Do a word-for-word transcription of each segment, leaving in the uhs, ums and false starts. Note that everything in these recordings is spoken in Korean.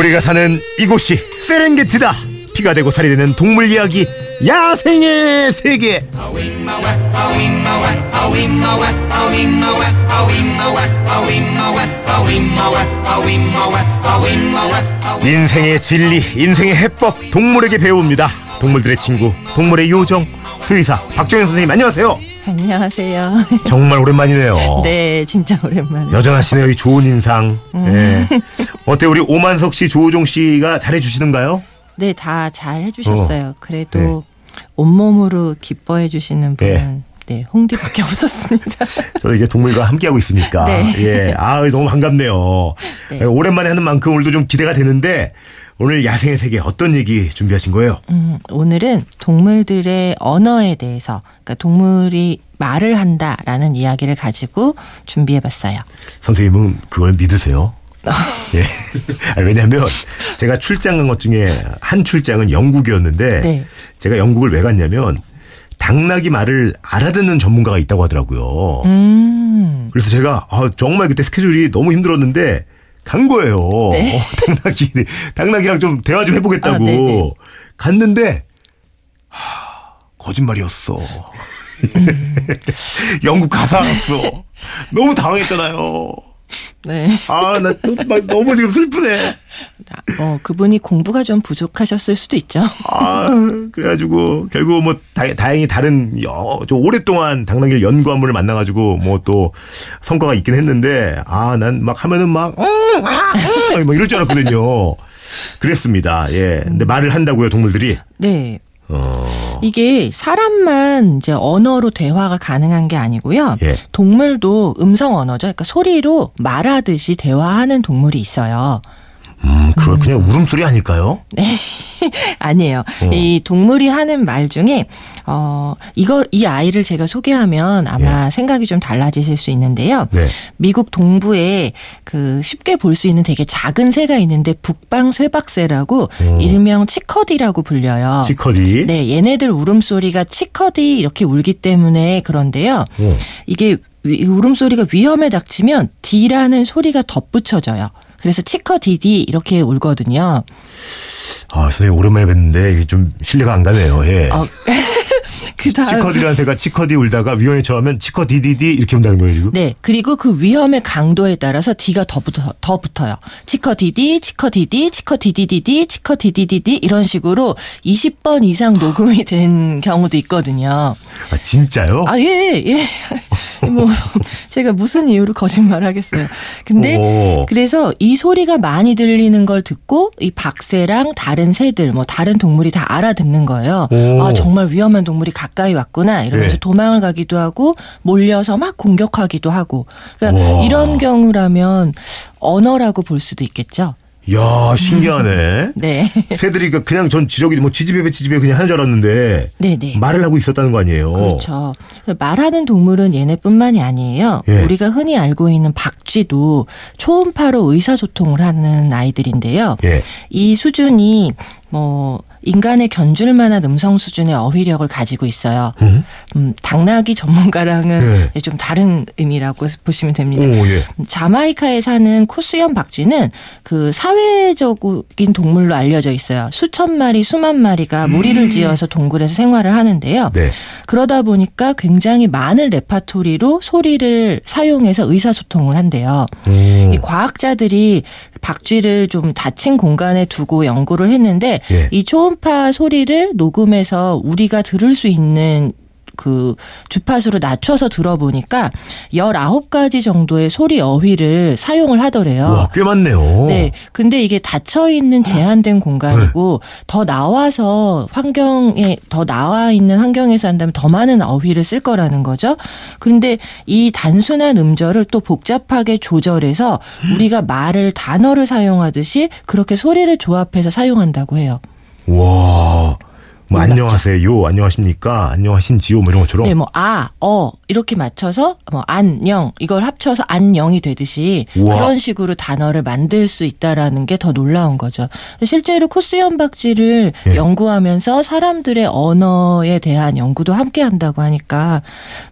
우리가 사는 이곳이 세렝게티다. 피가 되고 살이 되는 동물 이야기 야생의 세계. 인생의 진리, 인생의 해법, 동물에게 배웁니다. 동물들의 친구, 동물의 요정, 수의사 박정현 선생님, 안녕하세요. 안녕하세요. 정말 오랜만이네요. 네, 진짜 오랜만이에요. 여전하시네요, 이 좋은 인상. 음. 네. 어때요, 우리 오만석 씨, 조호종 씨가 잘해주시는가요? 네, 다 잘해주셨어요. 어. 그래도 네. 온몸으로 기뻐해주시는 분은 네. 네, 홍디밖에 없었습니다. 저도 이제 동물과 함께하고 있으니까. 네. 예, 아, 너무 반갑네요. 네. 오랜만에 하는 만큼 오늘도 좀 기대가 되는데, 오늘 야생의 세계 어떤 얘기 준비하신 거예요? 음, 오늘은 동물들의 언어에 대해서, 그러니까 동물이 말을 한다라는 이야기를 가지고 준비해봤어요. 선생님은 그걸 믿으세요? 예. 아니, 왜냐하면 제가 출장 간 것 중에 한 출장은 영국이었는데, 네. 제가 영국을 왜 갔냐면 당나귀 말을 알아듣는 전문가가 있다고 하더라고요. 음. 그래서 제가 아, 정말 그때 스케줄이 너무 힘들었는데 간 거예요. 네. 어, 당나귀, 당나귀랑 좀 대화 좀 해보겠다고. 아, 갔는데 하, 거짓말이었어. 음. 영국 가사였어. 너무 당황했잖아요. 네. 아, 나 또 막 너무 지금 슬프네. 어, 그분이 공부가 좀 부족하셨을 수도 있죠. 아, 그래가지고 결국 뭐 다, 다행히 다른 여, 좀 오랫동안 당나귀 연구한 분을 만나가지고 뭐 또 성과가 있긴 했는데, 아, 난 막 하면은 막 응, 아, 응, 막 이럴 줄 알았거든요. 그랬습니다. 예. 근데 말을 한다고요, 동물들이? 네. 어. 이게 사람만 이제 언어로 대화가 가능한 게 아니고요. 예. 동물도 음성 언어죠. 그러니까 소리로 말하듯이 대화하는 동물이 있어요. 음, 그걸 음. 그냥 울음소리 아닐까요? 네. 아니에요. 어. 이 동물이 하는 말 중에, 어, 이거, 이 아이를 제가 소개하면 아마 예. 생각이 좀 달라지실 수 있는데요. 네. 미국 동부에 그 쉽게 볼 수 있는 되게 작은 새가 있는데 북방쇠박새라고 어. 일명 치커디라고 불려요. 치커디? 네. 얘네들 울음소리가 치커디 이렇게 울기 때문에 그런데요. 어. 이게 울음소리가 위험에 닥치면 디라는 소리가 덧붙여져요. 그래서 치커디디 이렇게 울거든요. 아, 선생님 오랜만에 뵀는데 이게 좀 신뢰가 안 가네요. 예. 어, 그다음 치커디라는 새가 치커디 울다가 위험에 처하면 치커디디디 이렇게 운다는 거예요, 지금? 네. 그리고 그 위험의 강도에 따라서 디가 더, 붙어, 더 붙어요. 치커디디, 치커디디, 치커디디디디, 치커디디디디 이런 식으로 이십 번 이상 녹음이 된 경우도 있거든요. 아, 진짜요? 아, 예, 예. 뭐 제가 무슨 이유로 거짓말 하겠어요. 근데 오. 그래서 이 소리가 많이 들리는 걸 듣고 이 박새랑 다른 새들 뭐 다른 동물이 다 알아듣는 거예요. 오. 아, 정말 위험한 동물이 가까이 왔구나 이러면서 네. 도망을 가기도 하고 몰려서 막 공격하기도 하고. 그러니까 와. 이런 경우라면 언어라고 볼 수도 있겠죠. 이야, 신기하네. 네. 새들이 그냥 전 지저귀, 뭐 지지배배 지지배 그냥 하는 줄 알았는데 네네. 말을 하고 있었다는 거 아니에요. 그렇죠. 말하는 동물은 얘네뿐만이 아니에요. 예. 우리가 흔히 알고 있는 박쥐도 초음파로 의사소통을 하는 아이들인데요. 예. 이 수준이 뭐 인간의 견줄 만한 음성 수준의 어휘력을 가지고 있어요. 음? 음, 당나귀 전문가랑은 예. 좀 다른 의미라고 보시면 됩니다. 오, 예. 자마이카에 사는 코스염 박쥐는 그 사회적인 동물로 알려져 있어요. 수천 마리, 수만 마리가 무리를 음. 지어서 동굴에서 생활을 하는데요. 네. 그러다 보니까 굉장히 많은 레파토리로 소리를 사용해서 의사소통을 한대요. 음. 이 과학자들이 박쥐를 좀 닫힌 공간에 두고 연구를 했는데 예. 이 초음파 소리를 녹음해서 우리가 들을 수 있는 그 주파수로 낮춰서 들어보니까 열아홉 가지 정도의 소리 어휘를 사용을 하더래요. 와, 꽤 많네요. 네. 근데 이게 닫혀있는 제한된 공간이고 네. 더 나와서 환경에, 더 나와 있는 환경에서 한다면 더 많은 어휘를 쓸 거라는 거죠. 그런데 이 단순한 음절을 또 복잡하게 조절해서 음. 우리가 말을 단어를 사용하듯이 그렇게 소리를 조합해서 사용한다고 해요. 와. 뭐 안녕하세요, 안녕하십니까, 안녕하신지요, 뭐 이런 것처럼. 네, 뭐 아, 어 이렇게 맞춰서 뭐 안녕 이걸 합쳐서 안녕이 되듯이 우와. 그런 식으로 단어를 만들 수 있다라는 게 더 놀라운 거죠. 실제로 코스염 박쥐를 예. 연구하면서 사람들의 언어에 대한 연구도 함께 한다고 하니까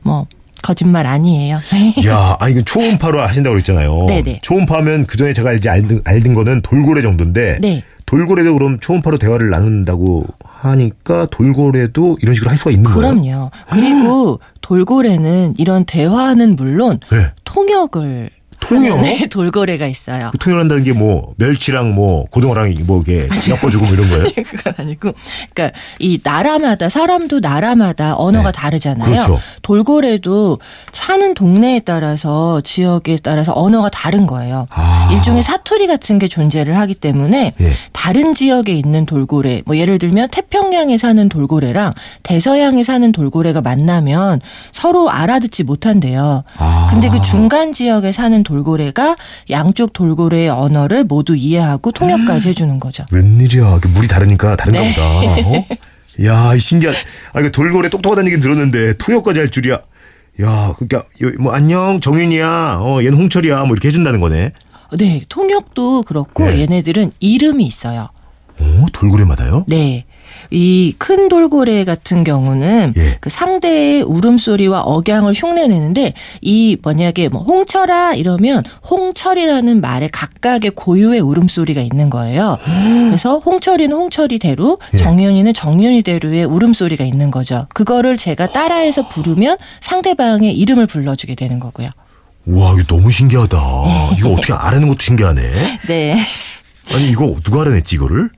뭐 거짓말 아니에요. 야, 아 이건 초음파로 하신다고 그랬잖아요. 네네. 초음파면 그 전에 제가 이제 알던, 알던 거는 돌고래 정도인데 네. 돌고래도 그럼 초음파로 대화를 나눈다고 하니까 돌고래도 이런 식으로 할 수가 있는 그럼요. 거예요? 그럼요. 그리고 돌고래는 이런 대화는 물론 네. 통역을 통역? 네, 돌고래가 있어요. 그 통역한다는 게 뭐 멸치랑 뭐 고등어랑 뭐 이게 엮어주고 뭐 이런 거예요? 그건 아니고, 그러니까 이 나라마다 사람도 나라마다 언어가 네. 다르잖아요. 그렇죠. 돌고래도 사는 동네에 따라서 지역에 따라서 언어가 다른 거예요. 아. 일종의 사투리 같은 게 존재를 하기 때문에 네. 다른 지역에 있는 돌고래, 뭐 예를 들면 태평양에 사는 돌고래랑 대서양에 사는 돌고래가 만나면 서로 알아듣지 못한대요. 아. 근데 그 중간 지역에 사는 돌고래가 양쪽 돌고래의 언어를 모두 이해하고 통역까지 해주는 거죠. 웬일이야. 물이 다르니까 다른가 네. 보다. 어? 야, 신기한. 아, 이거 돌고래 똑똑하다는 얘기 들었는데 통역까지 할 줄이야. 야, 그러니까 뭐 안녕 정윤이야. 어, 얘는 홍철이야. 뭐 이렇게 해준다는 거네. 네. 통역도 그렇고 네. 얘네들은 이름이 있어요. 오, 돌고래마다요? 네. 이 큰 돌고래 같은 경우는 예. 그 상대의 울음소리와 억양을 흉내내는데 이 만약에 뭐 홍철아 이러면 홍철이라는 말에 각각의 고유의 울음소리가 있는 거예요. 그래서 홍철이는 홍철이대로 예. 정윤이는 정윤이대로의 울음소리가 있는 거죠. 그거를 제가 따라해서 부르면 상대방의 이름을 불러주게 되는 거고요. 와 이거 너무 신기하다. 이거 어떻게 알아내는 것도 신기하네. 네. 아니 이거 누가 알아냈지 이거를?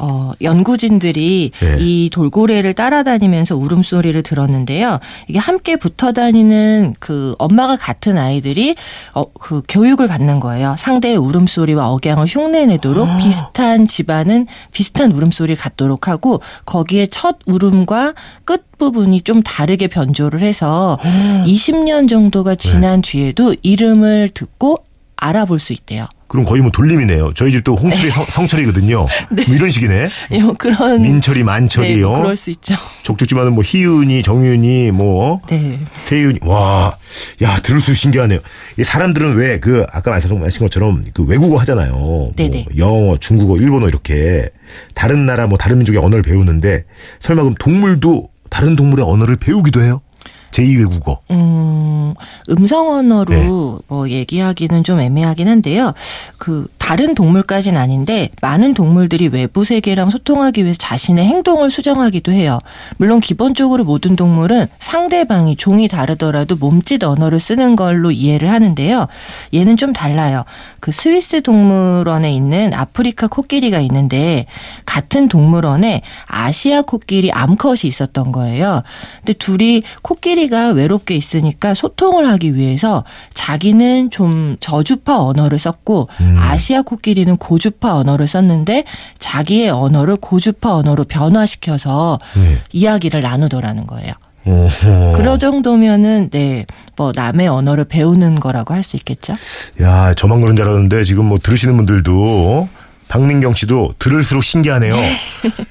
어, 연구진들이 네. 이 돌고래를 따라다니면서 울음소리를 들었는데요. 이게 함께 붙어 다니는 그 엄마가 같은 아이들이 어, 그 교육을 받는 거예요. 상대의 울음소리와 억양을 흉내내도록 아. 비슷한 집안은 비슷한 울음소리를 갖도록 하고 거기에 첫 울음과 끝부분이 좀 다르게 변조를 해서 아. 이십 년 정도가 지난 네. 뒤에도 이름을 듣고 알아볼 수 있대요. 그럼 거의 뭐 돌림이네요. 저희 집도 홍철이 네. 성철이거든요. 네. 뭐 이런 식이네. 요, 그런. 민철이, 만철이요. 네, 뭐 그럴 수 있죠. 적죽지만은 뭐 희윤이, 정윤이, 뭐. 네. 세윤이. 와. 야, 들을수록 신기하네요. 이 사람들은 왜 그, 아까 말씀하신 것처럼 그 외국어 하잖아요. 네네. 뭐 영어, 중국어, 일본어 이렇게. 다른 나라, 뭐 다른 민족의 언어를 배우는데 설마 그럼 동물도 다른 동물의 언어를 배우기도 해요? 제이 외국어. 음, 음성 언어로 네. 뭐 얘기하기는 좀 애매하긴 한데요. 그 다른 동물까지는 아닌데 많은 동물들이 외부 세계랑 소통하기 위해서 자신의 행동을 수정하기도 해요. 물론 기본적으로 모든 동물은 상대방이 종이 다르더라도 몸짓 언어를 쓰는 걸로 이해를 하는데요. 얘는 좀 달라요. 그 스위스 동물원에 있는 아프리카 코끼리가 있는데 같은 동물원에 아시아 코끼리 암컷이 있었던 거예요. 근데 둘이 코끼리 가 외롭게 있으니까 소통을 하기 위해서 자기는 좀 저주파 언어를 썼고 음. 아시아 코끼리는 고주파 언어를 썼는데 자기의 언어를 고주파 언어로 변화시켜서 네. 이야기를 나누더라는 거예요. 오호. 그러 정도면은 네, 뭐 남의 언어를 배우는 거라고 할 수 있겠죠. 야, 저만 그런 줄 알았는데 지금 뭐 들으시는 분들도 박민경 씨도 들을수록 신기하네요.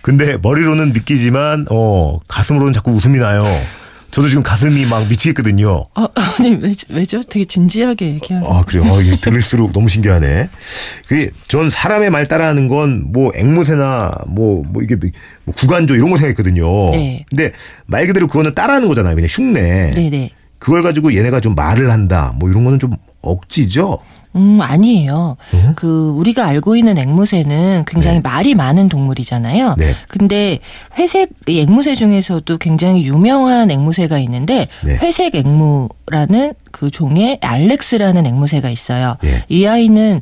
근데 머리로는 믿기지만 어, 가슴으로는 자꾸 웃음이 나요. 저도 지금 가슴이 막 미치겠거든요. 아, 아니 왜, 왜죠? 되게 진지하게 얘기하는. 아 그래요. 아, 이게 들을수록 너무 신기하네. 그게 전 사람의 말 따라하는 건 뭐 앵무새나 뭐 뭐 이게 뭐 구간조 이런 거 생각했거든요. 네. 근데 말 그대로 그거는 따라하는 거잖아요. 그냥 흉내. 네네. 그걸 가지고 얘네가 좀 말을 한다. 뭐 이런 거는 좀 억지죠. 음, 아니에요. 음? 그, 우리가 알고 있는 앵무새는 굉장히 네. 말이 많은 동물이잖아요. 네. 근데 회색 앵무새 중에서도 굉장히 유명한 앵무새가 있는데, 네. 회색 앵무라는 그 종의 알렉스라는 앵무새가 있어요. 네. 이 아이는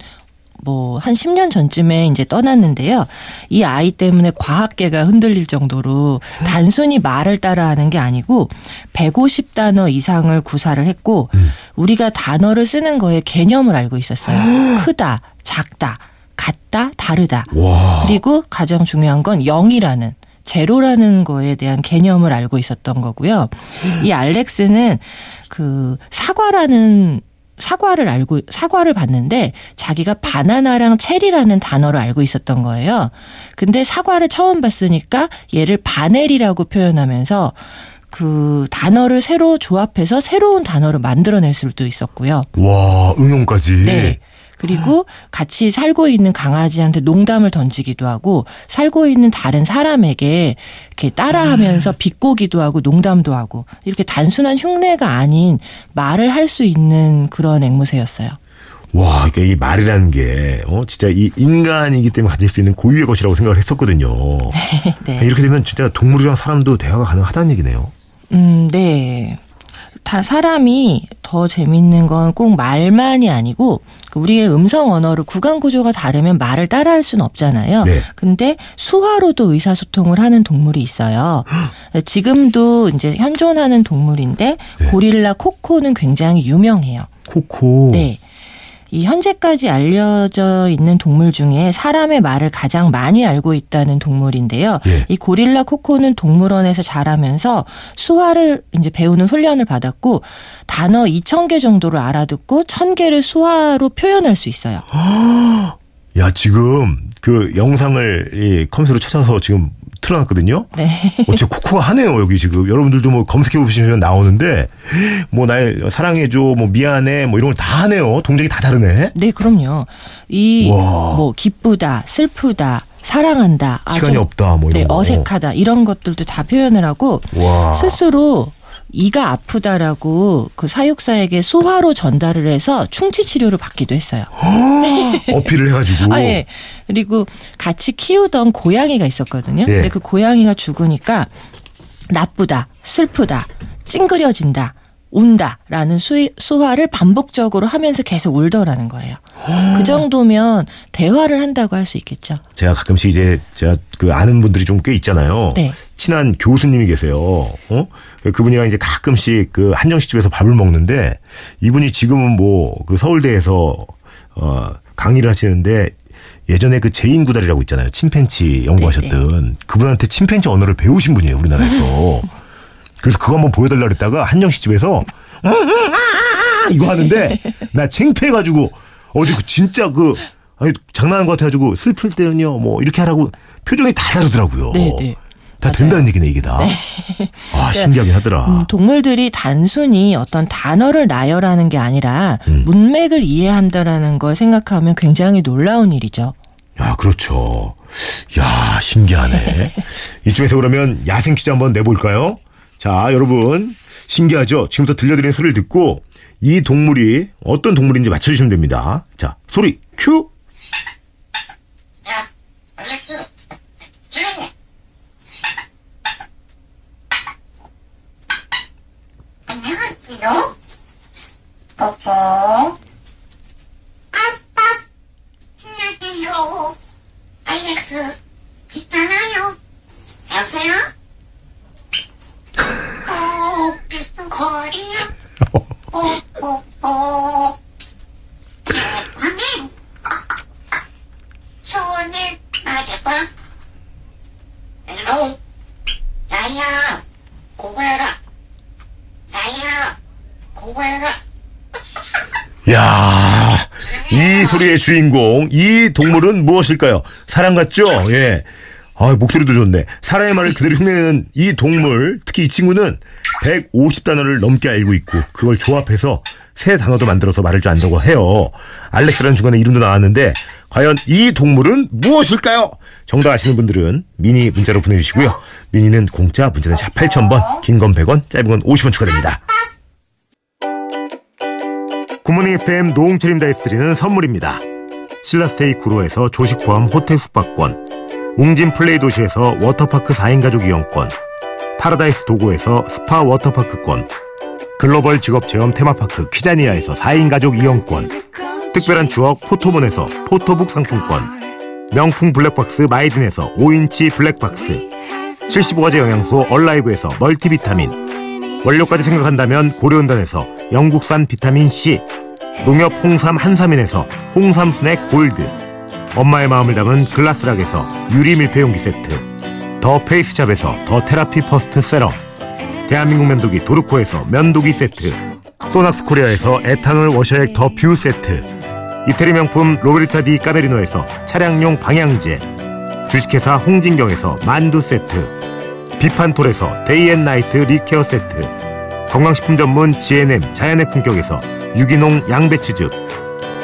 뭐, 한 십 년 전쯤에 이제 떠났는데요. 이 아이 때문에 과학계가 흔들릴 정도로 단순히 말을 따라하는 게 아니고 백오십 단어 이상을 구사를 했고 음. 우리가 단어를 쓰는 거에 개념을 알고 있었어요. 크다, 작다, 같다, 다르다. 와. 그리고 가장 중요한 건 영이라는. 제로라는 거에 대한 개념을 알고 있었던 거고요. 이 알렉스는 그 사과라는 사과를 알고 사과를 봤는데 자기가 바나나랑 체리라는 단어를 알고 있었던 거예요. 근데 사과를 처음 봤으니까 얘를 바넬이라고 표현하면서 그 단어를 새로 조합해서 새로운 단어를 만들어낼 수도 있었고요. 와, 응용까지. 네. 그리고 같이 살고 있는 강아지한테 농담을 던지기도 하고 살고 있는 다른 사람에게 이렇게 따라하면서 비꼬기도 하고 농담도 하고 이렇게 단순한 흉내가 아닌 말을 할 수 있는 그런 앵무새였어요. 와, 그러니까 이 말이라는 게 어, 진짜 이 인간이기 때문에 가질 수 있는 고유의 것이라고 생각을 했었거든요. 네, 네. 이렇게 되면 진짜 동물이랑 사람도 대화가 가능하다는 얘기네요. 음, 네. 다 사람이 더 재밌는 건 꼭 말만이 아니고 우리의 음성 언어로 구간 구조가 다르면 말을 따라할 수는 없잖아요. 네. 근데 수화로도 의사소통을 하는 동물이 있어요. 지금도 이제 현존하는 동물인데 네. 고릴라 코코는 굉장히 유명해요. 코코. 네. 이 현재까지 알려져 있는 동물 중에 사람의 말을 가장 많이 알고 있다는 동물인데요. 예. 이 고릴라 코코는 동물원에서 자라면서 수화를 이제 배우는 훈련을 받았고 단어 이천 개 정도를 알아듣고 천 개를 수화로 표현할 수 있어요. 야, 지금 그 영상을 이 컴퓨터로 찾아서 지금 틀어놨거든요. 네. 어, 저 코코가 하네요, 여기 지금. 여러분들도 뭐 검색해보시면 나오는데, 뭐, 날 사랑해줘, 뭐, 미안해, 뭐, 이런 걸 다 하네요. 동작이 다 다르네. 네, 그럼요. 이, 와. 뭐, 기쁘다, 슬프다. 사랑한다. 아, 시간이 좀, 없다. 뭐 이런 네, 거. 어색하다. 이런 것들도 다 표현을 하고 와. 스스로 이가 아프다라고 그 사육사에게 수화로 전달을 해서 충치 치료를 받기도 했어요. 어필을 해가지고. 아, 예. 그리고 같이 키우던 고양이가 있었거든요. 예. 근데 그 고양이가 죽으니까 나쁘다, 슬프다, 찡그려진다. 운다라는 수, 수화를 반복적으로 하면서 계속 울더라는 거예요. 그 정도면 대화를 한다고 할 수 있겠죠. 제가 가끔씩 이제 제가 그 아는 분들이 좀 꽤 있잖아요. 네. 친한 교수님이 계세요. 어? 그분이랑 이제 가끔씩 그 한정식 집에서 밥을 먹는데 이분이 지금은 뭐 그 서울대에서 어 강의를 하시는데 예전에 그 제인 구달이라고 있잖아요. 침팬치 연구하셨던 네, 네. 그분한테 침팬치 언어를 배우신 분이에요. 우리나라에서. 그래서 그거 한번 보여달라고 했다가 한영씨 집에서 음, 음, 아, 이거 하는데 나 창피해가지고 어디 진짜 그 아니 장난한 것 같아가지고 슬플 때는요 뭐 이렇게 하라고 표정이 다 다르더라고요. 네네. 다 맞아요. 된다는 얘기네 이게 다. 네. 아 신기하긴 하더라. 음, 동물들이 단순히 어떤 단어를 나열하는 게 아니라 음. 문맥을 이해한다라는 걸 생각하면 굉장히 놀라운 일이죠. 야, 그렇죠. 야, 신기하네. 이쯤에서 그러면 야생 퀴즈 한번 내볼까요? 자, 여러분 신기하죠? 지금부터 들려드리는 소리를 듣고 이 동물이 어떤 동물인지 맞춰주시면 됩니다. 자, 소리 큐. 안녕하세요. 코코. 아빠. 안녕하세요. 알렉스. 있잖아요. 여보세요? 야, 이 소리의 주인공, 이 동물은 무엇일까요? 사람 같죠? 예. 아, 목소리도 좋네. 사람의 말을 그대로 흉내내는 이 동물, 특히 이 친구는 백오십 단어를 넘게 알고 있고 그걸 조합해서 새 단어도 만들어서 말을 줄 안다고 해요. 알렉스라는 중간에 이름도 나왔는데 과연 이 동물은 무엇일까요? 정답 아시는 분들은 미니 문자로 보내주시고요. 미니는 공짜, 문자는 샷 팔천 번, 긴 건 백 원, 짧은 건 오십 원 추가됩니다. 굿모닝에프엠 노홍철입니다. 드리는 선물입니다. 신라스테이 구로에서 조식 포함 호텔 숙박권, 웅진 플레이 도시에서 워터파크 사 인 가족 이용권, 파라다이스 도고에서 스파 워터파크권, 글로벌 직업체험 테마파크 키자니아에서 사 인 가족 이용권, 특별한 추억 포토몬에서 포토북 상품권, 명품 블랙박스 마이딘에서 오 인치 블랙박스, 칠십오 가지 영양소 얼라이브에서 멀티비타민, 원료까지 생각한다면 고려은단에서 영국산 비타민C, 농협 홍삼 한삼인에서 홍삼 스낵 골드, 엄마의 마음을 담은 글라스락에서 유리 밀폐용기 세트, 더 페이스샵에서 더 테라피 퍼스트 세럼, 대한민국 면도기 도르코에서 면도기 세트, 소낙스 코리아에서 에탄올 워셔액 더 뷰 세트, 이태리 명품 로베르타 디 까베리노에서 차량용 방향제, 주식회사 홍진경에서 만두 세트, 비판톨에서 데이앤나이트 리케어 세트, 건강식품 전문 지엔엠 자연의 품격에서 유기농 양배추즙,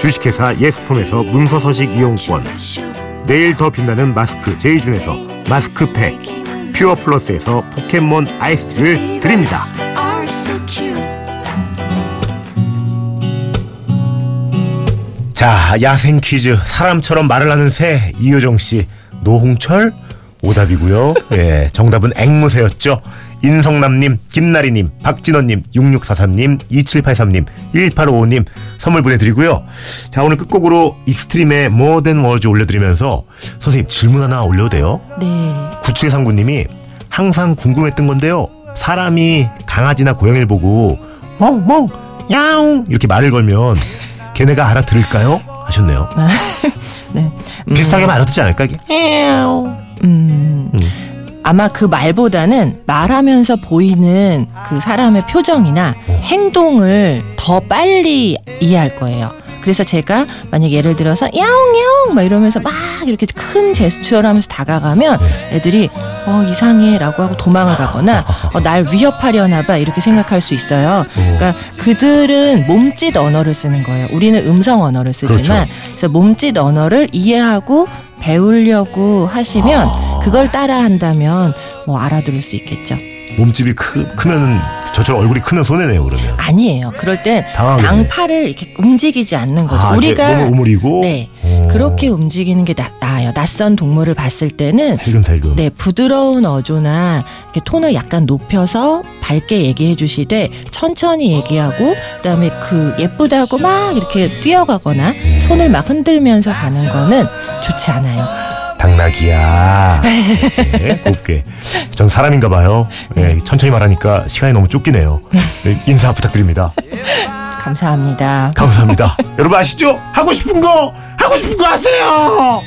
주식회사 예스폼에서 문서서식 이용권, 내일 더 빛나는 마스크 제이준에서 마스크팩, 퓨어플러스에서 포켓몬 아이스를 드립니다. 자, 야생 퀴즈. 사람처럼 말을 하는 새, 이효정 씨, 노홍철 오답이고요. 예, 정답은 앵무새였죠. 인성남님, 김나리님, 박진원님, 육육사삼님, 이칠팔삼님, 일팔오오님 선물 보내드리고요. 자, 오늘 끝곡으로 익스트림의 모던 월즈 올려드리면서 선생님 질문 하나 올려도 돼요? 네. 구칠삼구님이 항상 궁금했던 건데요. 사람이 강아지나 고양이를 보고 멍멍 야옹 이렇게 말을 걸면 걔네가 알아들을까요? 하셨네요. 네. 음. 비슷하게 알아듣지 않을까? 야옹. 음, 음. 아마 그 말보다는 말하면서 보이는 그 사람의 표정이나 어. 행동을 더 빨리 이해할 거예요. 그래서 제가 만약 예를 들어서 야옹야옹 막 이러면서 막 이렇게 큰 제스처를 하면서 다가가면 애들이 어 이상해 라고 하고 도망을 가거나 어, 날 위협하려나 봐 이렇게 생각할 수 있어요. 그러니까 그들은 몸짓 언어를 쓰는 거예요. 우리는 음성 언어를 쓰지만 그렇죠. 그래서 몸짓 언어를 이해하고 배우려고 하시면 아... 그걸 따라한다면 뭐 알아들을 수 있겠죠. 몸집이 크, 크면은 저처럼 얼굴이 크면 손해네요 그러면. 아니에요. 그럴 땐 당황하네. 양팔을 이렇게 움직이지 않는 거죠. 아, 우리가 몸을 오므리고. 네. 오. 그렇게 움직이는 게 나, 나아요. 낯선 동물을 봤을 때는 살금살금. 네, 부드러운 어조나 이렇게 톤을 약간 높여서 밝게 얘기해 주시되 천천히 얘기하고 그다음에 그 예쁘다고 막 이렇게 뛰어가거나 손을 막 흔들면서 가는 거는 좋지 않아요. 당나귀야. 네, 곱게. 전 사람인가 봐요. 네, 천천히 말하니까 시간이 너무 쫓기네요. 네, 인사 부탁드립니다. 감사합니다. 감사합니다. 여러분 아시죠? 하고 싶은 거! 하고 싶은 거 하세요!